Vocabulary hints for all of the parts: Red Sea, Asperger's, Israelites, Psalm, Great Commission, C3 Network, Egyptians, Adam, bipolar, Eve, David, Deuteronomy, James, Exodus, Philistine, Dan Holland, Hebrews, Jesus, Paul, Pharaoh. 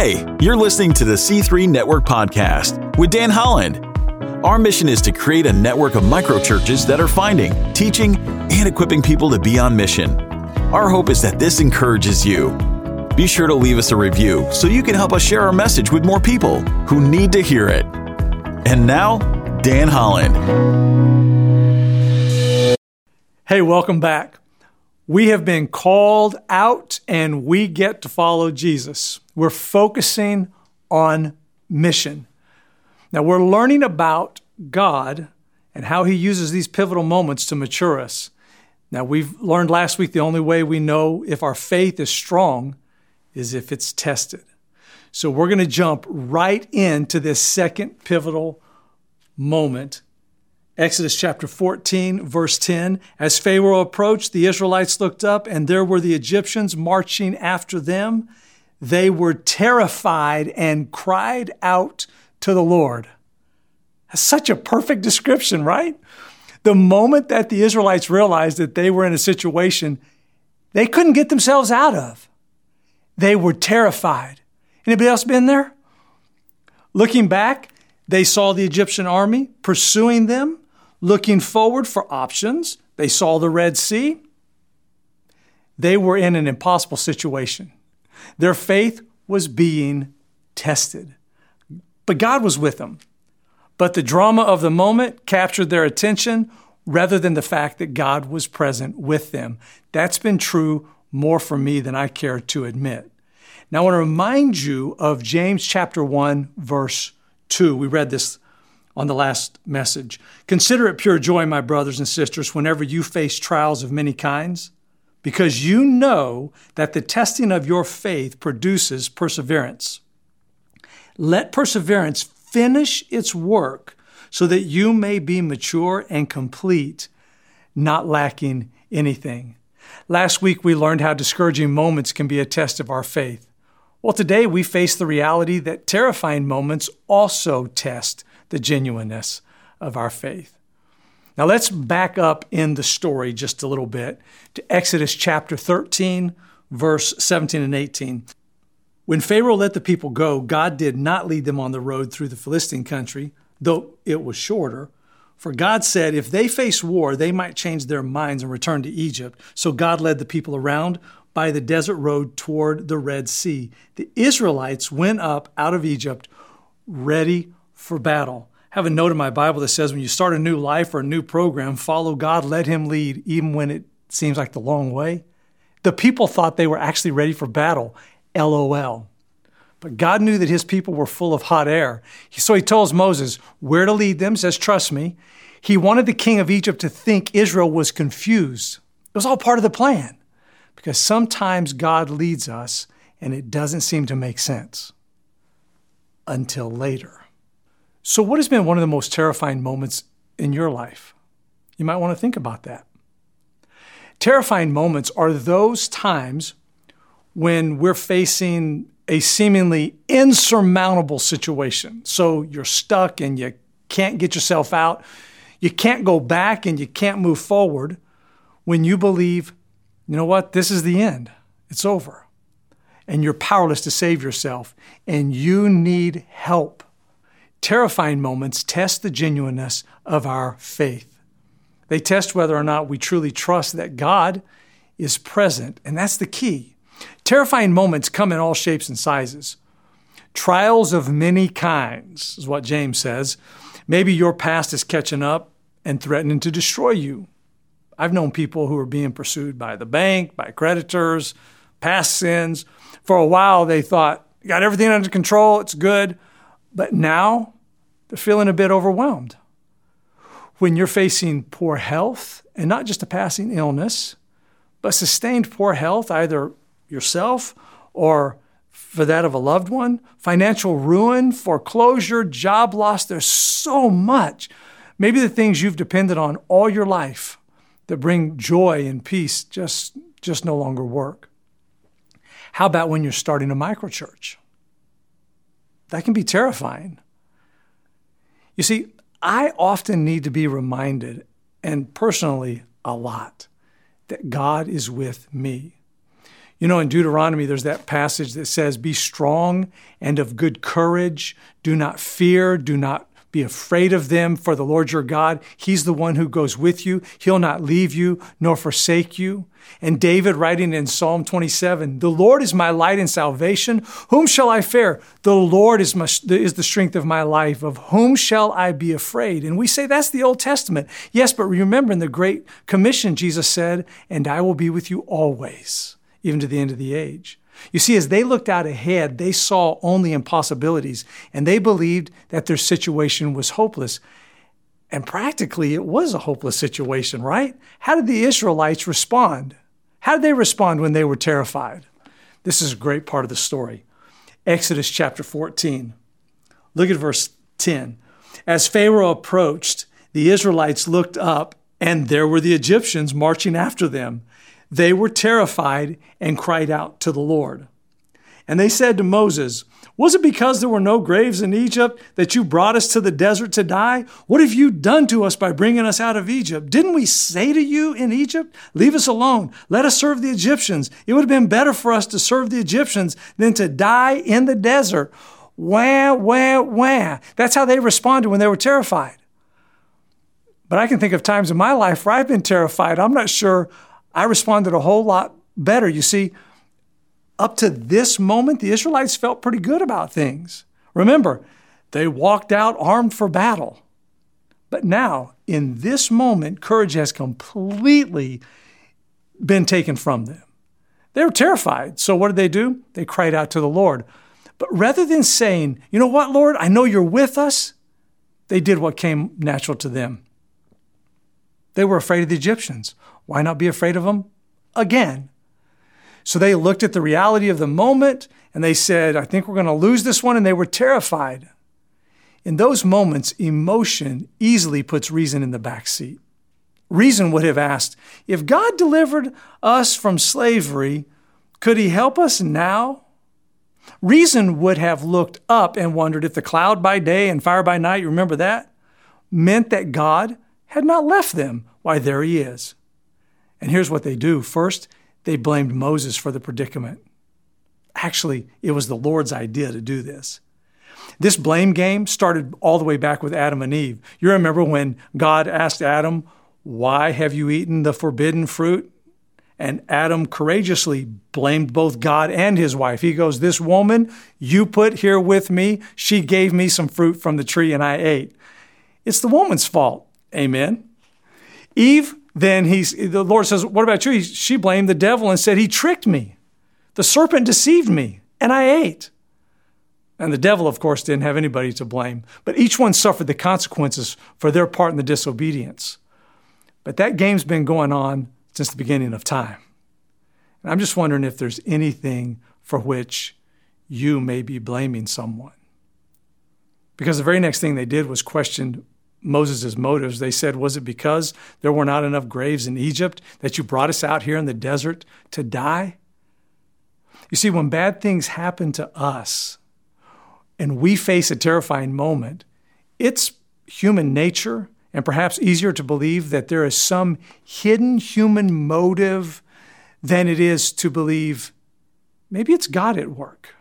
Hey, you're listening to the C3 Network podcast with Dan Holland. Our mission is to create a network of microchurches that are finding, teaching, and equipping people to be on mission. Our hope is that this encourages you. Be sure to leave us a review so you can help us share our message with more people who need to hear it. And now, Dan Holland. Hey, welcome back. We have been called out and we get to follow Jesus. We're focusing on mission. Now, we're learning about God and how He uses these pivotal moments to mature us. Now, we've learned last week the only way we know if our faith is strong is if it's tested. So we're going to jump right into this second pivotal moment. Exodus chapter 14, verse 10, as Pharaoh approached, the Israelites looked up, and there were the Egyptians marching after them. They were terrified and cried out to the Lord. That's such a perfect description, right? The moment that the Israelites realized that they were in a situation they couldn't get themselves out of, they were terrified. Anybody else been there? Looking back, they saw the Egyptian army pursuing them. Looking forward for options, they saw the Red Sea. They were in an impossible situation. Their faith was being tested. But God was with them. But the drama of the moment captured their attention rather than the fact that God was present with them. That's been true more for me than I care to admit. Now, I want to remind you of James chapter 1, verse 2. We read this on the last message. Consider it pure joy, my brothers and sisters, whenever you face trials of many kinds, because you know that the testing of your faith produces perseverance. Let perseverance finish its work so that you may be mature and complete, not lacking anything. Last week, we learned how discouraging moments can be a test of our faith. Well, today we face the reality that terrifying moments also test the genuineness of our faith. Now, let's back up in the story just a little bit to Exodus chapter 13, verse 17 and 18. When Pharaoh let the people go, God did not lead them on the road through the Philistine country, though it was shorter. For God said, if they face war, they might change their minds and return to Egypt. So God led the people around by the desert road toward the Red Sea. The Israelites went up out of Egypt ready for battle. I have a note in my Bible that says when you start a new life or a new program, follow God, let Him lead, even when it seems like the long way. The people thought they were actually ready for battle. LOL. But God knew that His people were full of hot air. So He tells Moses where to lead them, says, trust me. He wanted the king of Egypt to think Israel was confused. It was all part of the plan, because sometimes God leads us and it doesn't seem to make sense until later. So what has been one of the most terrifying moments in your life? You might want to think about that. Terrifying moments are those times when we're facing a seemingly insurmountable situation. So you're stuck and you can't get yourself out. You can't go back and you can't move forward when you believe, you know what, this is the end. It's over. And you're powerless to save yourself and you need help. Terrifying moments test the genuineness of our faith. They test whether or not we truly trust that God is present. And that's the key. Terrifying moments come in all shapes and sizes. Trials of many kinds is what James says. Maybe your past is catching up and threatening to destroy you. I've known people who are being pursued by the bank, by creditors, past sins. For a while, they thought, got everything under control, it's good. But now they're feeling a bit overwhelmed. When you're facing poor health, and not just a passing illness, but sustained poor health, either yourself or for that of a loved one, financial ruin, foreclosure, job loss, there's so much. Maybe the things you've depended on all your life that bring joy and peace just no longer work. How about when you're starting a microchurch? That can be terrifying. You see, I often need to be reminded, and personally a lot, that God is with me. You know, in Deuteronomy, there's that passage that says, "Be strong and of good courage. Do not fear. Do not be afraid of them, for the Lord your God, he's the one who goes with you. He'll not leave you nor forsake you." And David writing in Psalm 27, "The Lord is my light and salvation. Whom shall I fear? The Lord is the strength of my life. Of whom shall I be afraid?" And we say that's the Old Testament. Yes, but remember in the Great Commission, Jesus said, "And I will be with you always, even to the end of the age." You see, as they looked out ahead, they saw only impossibilities, and they believed that their situation was hopeless. And practically, it was a hopeless situation, right? How did the Israelites respond? How did they respond when they were terrified? This is a great part of the story. Exodus chapter 14. Look at verse 10. As Pharaoh approached, the Israelites looked up, and there were the Egyptians marching after them. They were terrified and cried out to the Lord. And they said to Moses, "Was it because there were no graves in Egypt that you brought us to the desert to die? What have you done to us by bringing us out of Egypt? Didn't we say to you in Egypt, 'Leave us alone, let us serve the Egyptians'? It would have been better for us to serve the Egyptians than to die in the desert." Wah, wah, wah. That's how they responded when they were terrified. But I can think of times in my life where I've been terrified. I'm not sure I responded a whole lot better. You see, up to this moment, the Israelites felt pretty good about things. Remember, they walked out armed for battle. But now, in this moment, courage has completely been taken from them. They were terrified. So what did they do? They cried out to the Lord. But rather than saying, "You know what, Lord, I know you're with us," they did what came natural to them. They were afraid of the Egyptians. Why not be afraid of them again? So they looked at the reality of the moment and they said, "I think we're going to lose this one," and they were terrified. In those moments, emotion easily puts reason in the backseat. Reason would have asked, if God delivered us from slavery, could he help us now? Reason would have looked up and wondered if the cloud by day and fire by night, you remember that, meant that God had not left them. Why, there he is. And here's what they do. First, they blamed Moses for the predicament. Actually, it was the Lord's idea to do this. This blame game started all the way back with Adam and Eve. You remember when God asked Adam, "Why have you eaten the forbidden fruit?" And Adam courageously blamed both God and his wife. He goes, "This woman you put here with me, she gave me some fruit from the tree and I ate. It's the woman's fault." Amen. Eve, then the Lord says, "What about you?" She blamed the devil and said, "He tricked me. The serpent deceived me, and I ate." And the devil, of course, didn't have anybody to blame. But each one suffered the consequences for their part in the disobedience. But that game's been going on since the beginning of time. And I'm just wondering if there's anything for which you may be blaming someone. Because the very next thing they did was question Moses' motives. They said, "Was it because there were not enough graves in Egypt that you brought us out here in the desert to die?" You see, when bad things happen to us and we face a terrifying moment, it's human nature and perhaps easier to believe that there is some hidden human motive than it is to believe maybe it's God at work.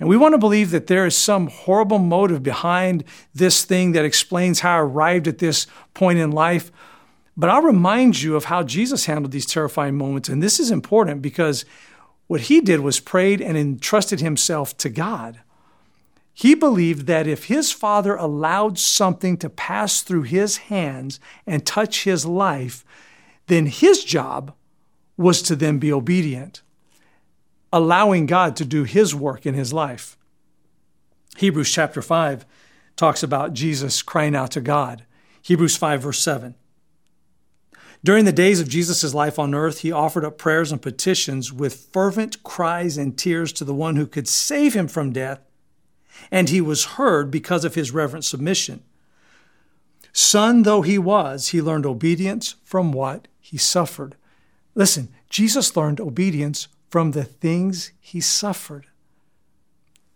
And we want to believe that there is some horrible motive behind this thing that explains how I arrived at this point in life. But I'll remind you of how Jesus handled these terrifying moments. And this is important because what he did was prayed and entrusted himself to God. He believed that if his Father allowed something to pass through his hands and touch his life, then his job was to then be obedient, allowing God to do his work in his life. Hebrews chapter 5 talks about Jesus crying out to God. Hebrews 5 verse 7. During the days of Jesus' life on earth, he offered up prayers and petitions with fervent cries and tears to the one who could save him from death, and he was heard because of his reverent submission. Son though he was, he learned obedience from what he suffered. Listen, Jesus learned obedience from the things he suffered.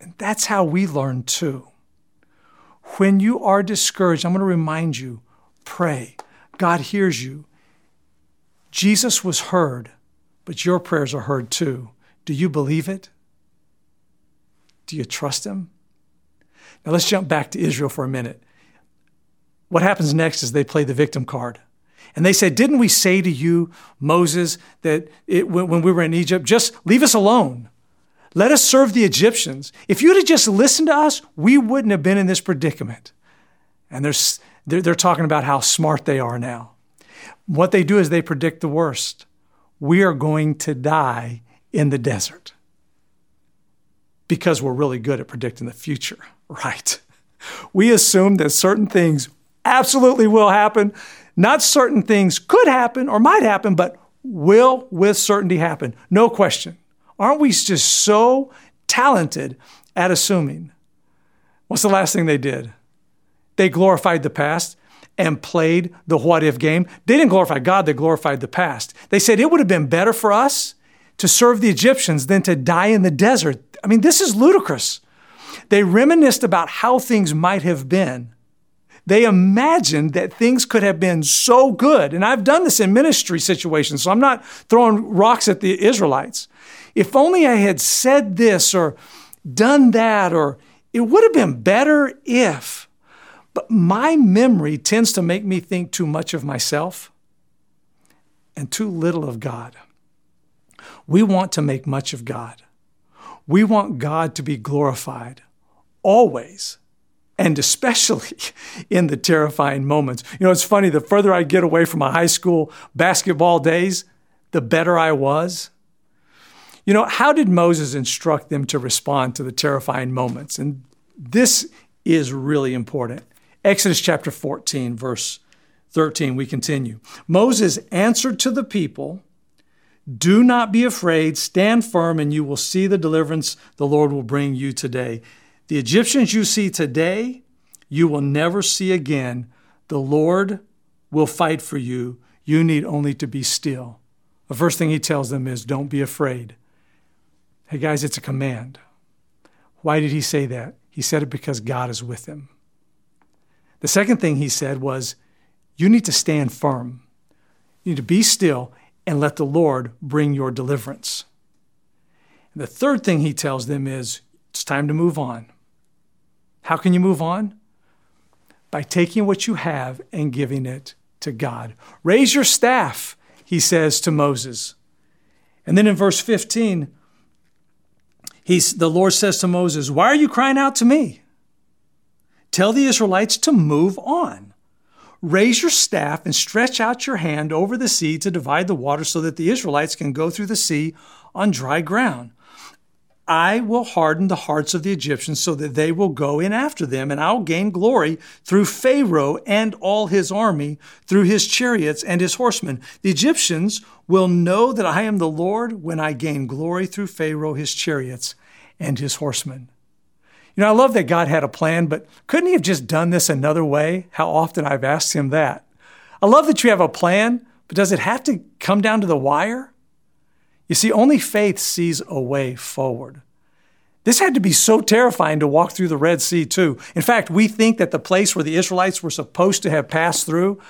And that's how we learn too. When you are discouraged, I'm going to remind you, pray. God hears you. Jesus was heard, but your prayers are heard too. Do you believe it? Do you trust him? Now let's jump back to Israel for a minute. What happens next is they play the victim card. And they say, didn't we say to you, Moses, that when we were in Egypt, just leave us alone. Let us serve the Egyptians. If you'd have just listened to us, we wouldn't have been in this predicament. And they're talking about how smart they are now. What they do is they predict the worst. We are going to die in the desert because we're really good at predicting the future, right? We assume that certain things absolutely will happen. Not certain things could happen or might happen, but will with certainty happen. No question. Aren't we just so talented at assuming? What's the last thing they did? They glorified the past and played the what-if game. They didn't glorify God, they glorified the past. They said it would have been better for us to serve the Egyptians than to die in the desert. I mean, this is ludicrous. They reminisced about how things might have been. They imagined that things could have been so good. And I've done this in ministry situations, so I'm not throwing rocks at the Israelites. If only I had said this or done that, or it would have been better if. But my memory tends to make me think too much of myself and too little of God. We want to make much of God. We want God to be glorified always. And especially in the terrifying moments. You know, it's funny, the further I get away from my high school basketball days, the better I was. You know, how did Moses instruct them to respond to the terrifying moments? And this is really important. Exodus chapter 14, verse 13, we continue. Moses answered to the people, "Do not be afraid, stand firm, and you will see the deliverance the Lord will bring you today. The Egyptians you see today, you will never see again. The Lord will fight for you. You need only to be still." The first thing he tells them is, don't be afraid. Hey guys, it's a command. Why did he say that? He said it because God is with him. The second thing he said was, you need to stand firm. You need to be still and let the Lord bring your deliverance. And the third thing he tells them is, it's time to move on. How can you move on? By taking what you have and giving it to God. Raise your staff, he says to Moses. And then in verse 15, the Lord says to Moses, "Why are you crying out to me? Tell the Israelites to move on. Raise your staff and stretch out your hand over the sea to divide the water so that the Israelites can go through the sea on dry ground. I will harden the hearts of the Egyptians so that they will go in after them, and I'll gain glory through Pharaoh and all his army, through his chariots and his horsemen. The Egyptians will know that I am the Lord when I gain glory through Pharaoh, his chariots, and his horsemen." You know, I love that God had a plan, but couldn't he have just done this another way? How often I've asked him that. I love that you have a plan, but does it have to come down to the wire? You see, only faith sees a way forward. This had to be so terrifying to walk through the Red Sea too. In fact, we think that the place where the Israelites were supposed to have passed through,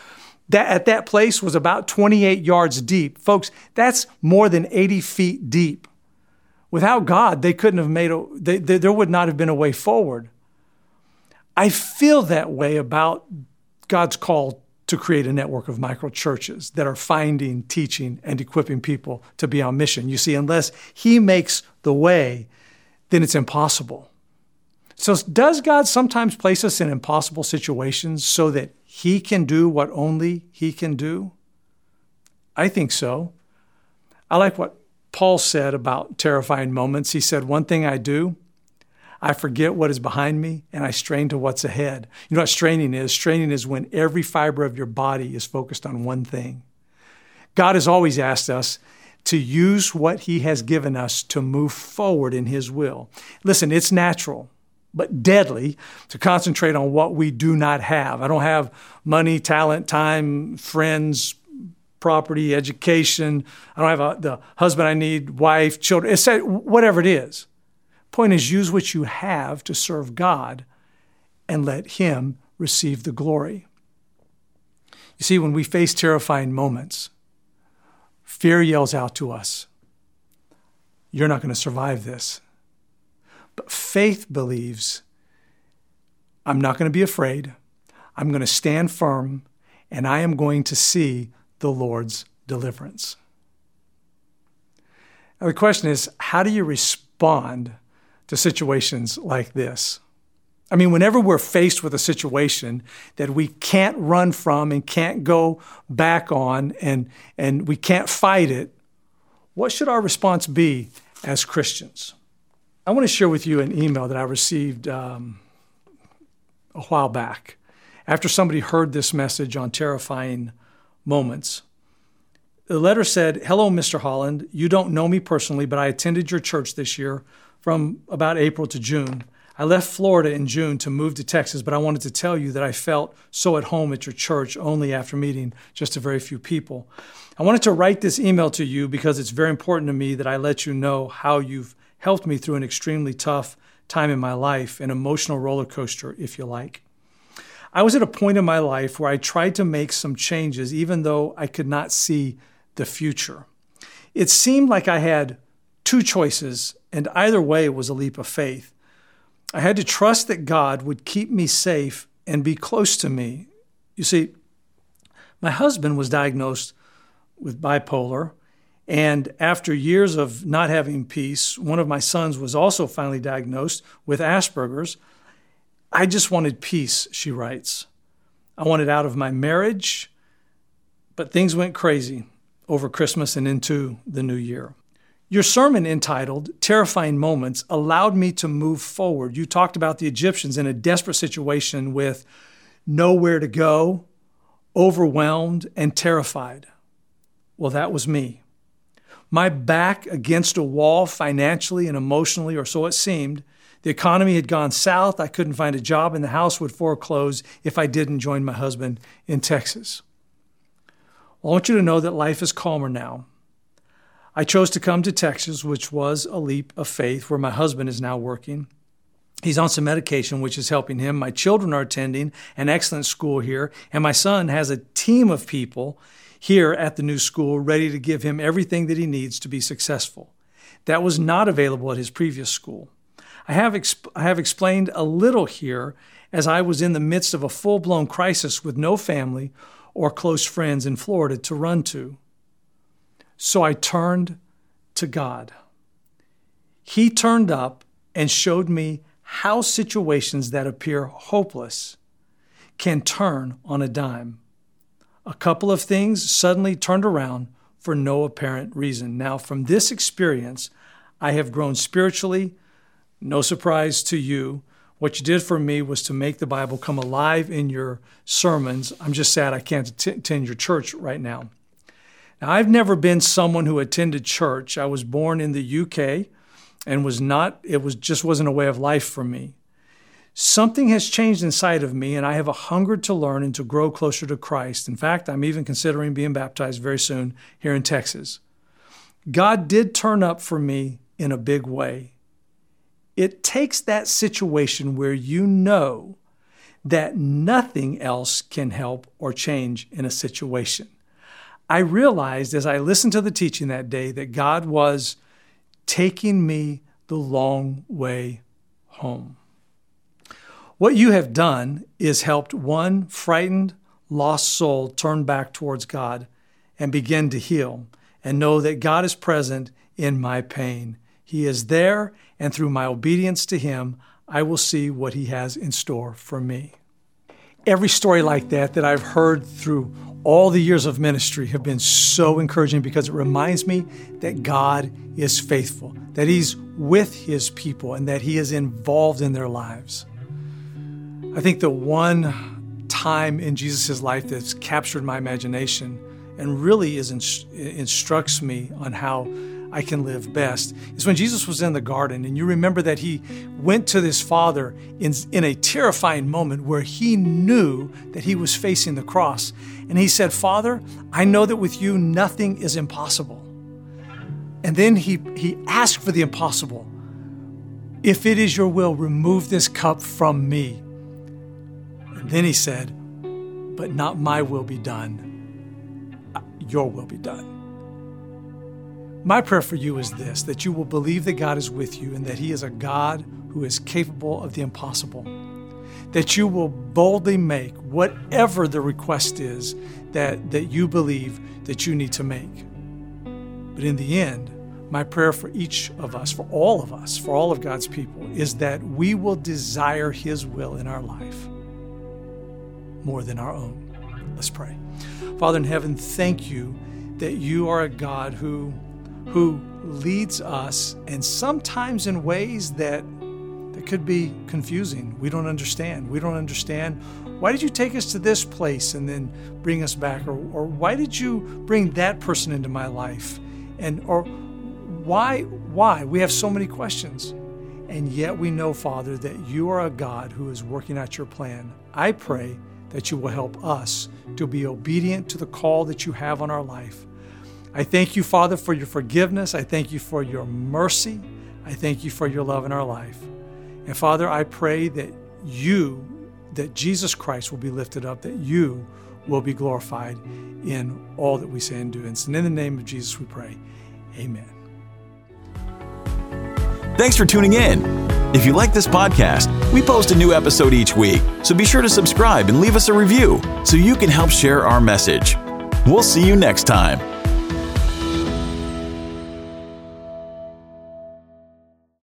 that at that place was about 28 yards deep. Folks, that's more than 80 feet deep. Without God, they couldn't have there would not have been a way forward. I feel that way about God's call to create a network of microchurches that are finding, teaching, and equipping people to be on mission. You see, unless he makes the way, then it's impossible. So does God sometimes place us in impossible situations so that he can do what only he can do? I think so. I like what Paul said about terrifying moments. He said, "One thing I do, I forget what is behind me, and I strain to what's ahead." You know what straining is? Straining is when every fiber of your body is focused on one thing. God has always asked us to use what he has given us to move forward in his will. Listen, it's natural, but deadly to concentrate on what we do not have. I don't have money, talent, time, friends, property, education. I don't have the husband I need, wife, children, etc., whatever it is. Point is, use what you have to serve God and let him receive the glory. You see, when we face terrifying moments, fear yells out to us, you're not going to survive this. But faith believes, I'm not going to be afraid. I'm going to stand firm, and I am going to see the Lord's deliverance. Now, the question is, how do you respond to situations like this? I mean, whenever we're faced with a situation that we can't run from and can't go back on and we can't fight it, what should our response be as Christians? I want to share with you an email that I received a while back after somebody heard this message on terrifying moments. The letter said, "Hello, Mr. Holland. You don't know me personally, but I attended your church this year from about April to June. I left Florida in June to move to Texas, but I wanted to tell you that I felt so at home at your church only after meeting just a very few people. I wanted to write this email to you because it's very important to me that I let you know how you've helped me through an extremely tough time in my life, an emotional roller coaster, if you like. I was at a point in my life where I tried to make some changes, even though I could not see the future. It seemed like I had two choices, and either way was a leap of faith. I had to trust that God would keep me safe and be close to me. You see, my husband was diagnosed with bipolar, and after years of not having peace, one of my sons was also finally diagnosed with Asperger's. I just wanted peace," she writes. "I wanted out of my marriage, but things went crazy over Christmas and into the new year. Your sermon entitled Terrifying Moments allowed me to move forward. You talked about the Egyptians in a desperate situation with nowhere to go, overwhelmed, and terrified. Well, that was me. My back against a wall financially and emotionally, or so it seemed. The economy had gone south. I couldn't find a job, and the house would foreclose if I didn't join my husband in Texas. I want you to know that life is calmer now. I chose to come to Texas, which was a leap of faith, where my husband is now working. He's on some medication, which is helping him. My children are attending an excellent school here, and my son has a team of people here at the new school ready to give him everything that he needs to be successful. That was not available at his previous school. I have explained a little here, as I was in the midst of a full-blown crisis with no family or close friends in Florida to run to. So I turned to God. He turned up and showed me how situations that appear hopeless can turn on a dime. A couple of things suddenly turned around for no apparent reason. Now, from this experience, I have grown spiritually. No surprise to you. What you did for me was to make the Bible come alive in your sermons. I'm just sad I can't attend your church right now. Now, I've never been someone who attended church. I was born in the UK and wasn't a way of life for me. Something has changed inside of me, and I have a hunger to learn and to grow closer to Christ. In fact, I'm even considering being baptized very soon here in Texas. God did turn up for me in a big way. It takes that situation where you know that nothing else can help or change in a situation. I realized as I listened to the teaching that day that God was taking me the long way home. What you have done is helped one frightened, lost soul turn back towards God and begin to heal and know that God is present in my pain. He is there, and through my obedience to Him, I will see what He has in store for me." Every story like that I've heard through all the years of ministry have been so encouraging, because it reminds me that God is faithful, that He's with His people, and that He is involved in their lives. I think the one time in Jesus' life that's captured my imagination and really instructs me on how I can live best is when Jesus was in the garden, and you remember that He went to His Father in a terrifying moment where He knew that He was facing the cross. And He said, "Father, I know that with You nothing is impossible." And then he asked for the impossible. "If it is Your will, remove this cup from me." And then He said, "But not my will be done, Your will be done." My prayer for you is this, that you will believe that God is with you and that He is a God who is capable of the impossible. That you will boldly make whatever the request is that you believe that you need to make. But in the end, my prayer for each of us, for all of us, for all of God's people, is that we will desire His will in our life more than our own. Let's pray. Father in heaven, thank you that you are a God who leads us, and sometimes in ways that could be confusing. We don't understand. We don't understand. Why did you take us to this place and then bring us back? Or why did you bring that person into my life? Or why? We have so many questions. And yet we know, Father, that you are a God who is working out your plan. I pray that you will help us to be obedient to the call that you have on our life. I thank you, Father, for your forgiveness. I thank you for your mercy. I thank you for your love in our life. And Father, I pray that Jesus Christ will be lifted up, that you will be glorified in all that we say and do. And in the name of Jesus we pray, amen. Thanks for tuning in. If you like this podcast, we post a new episode each week, so be sure to subscribe and leave us a review so you can help share our message. We'll see you next time.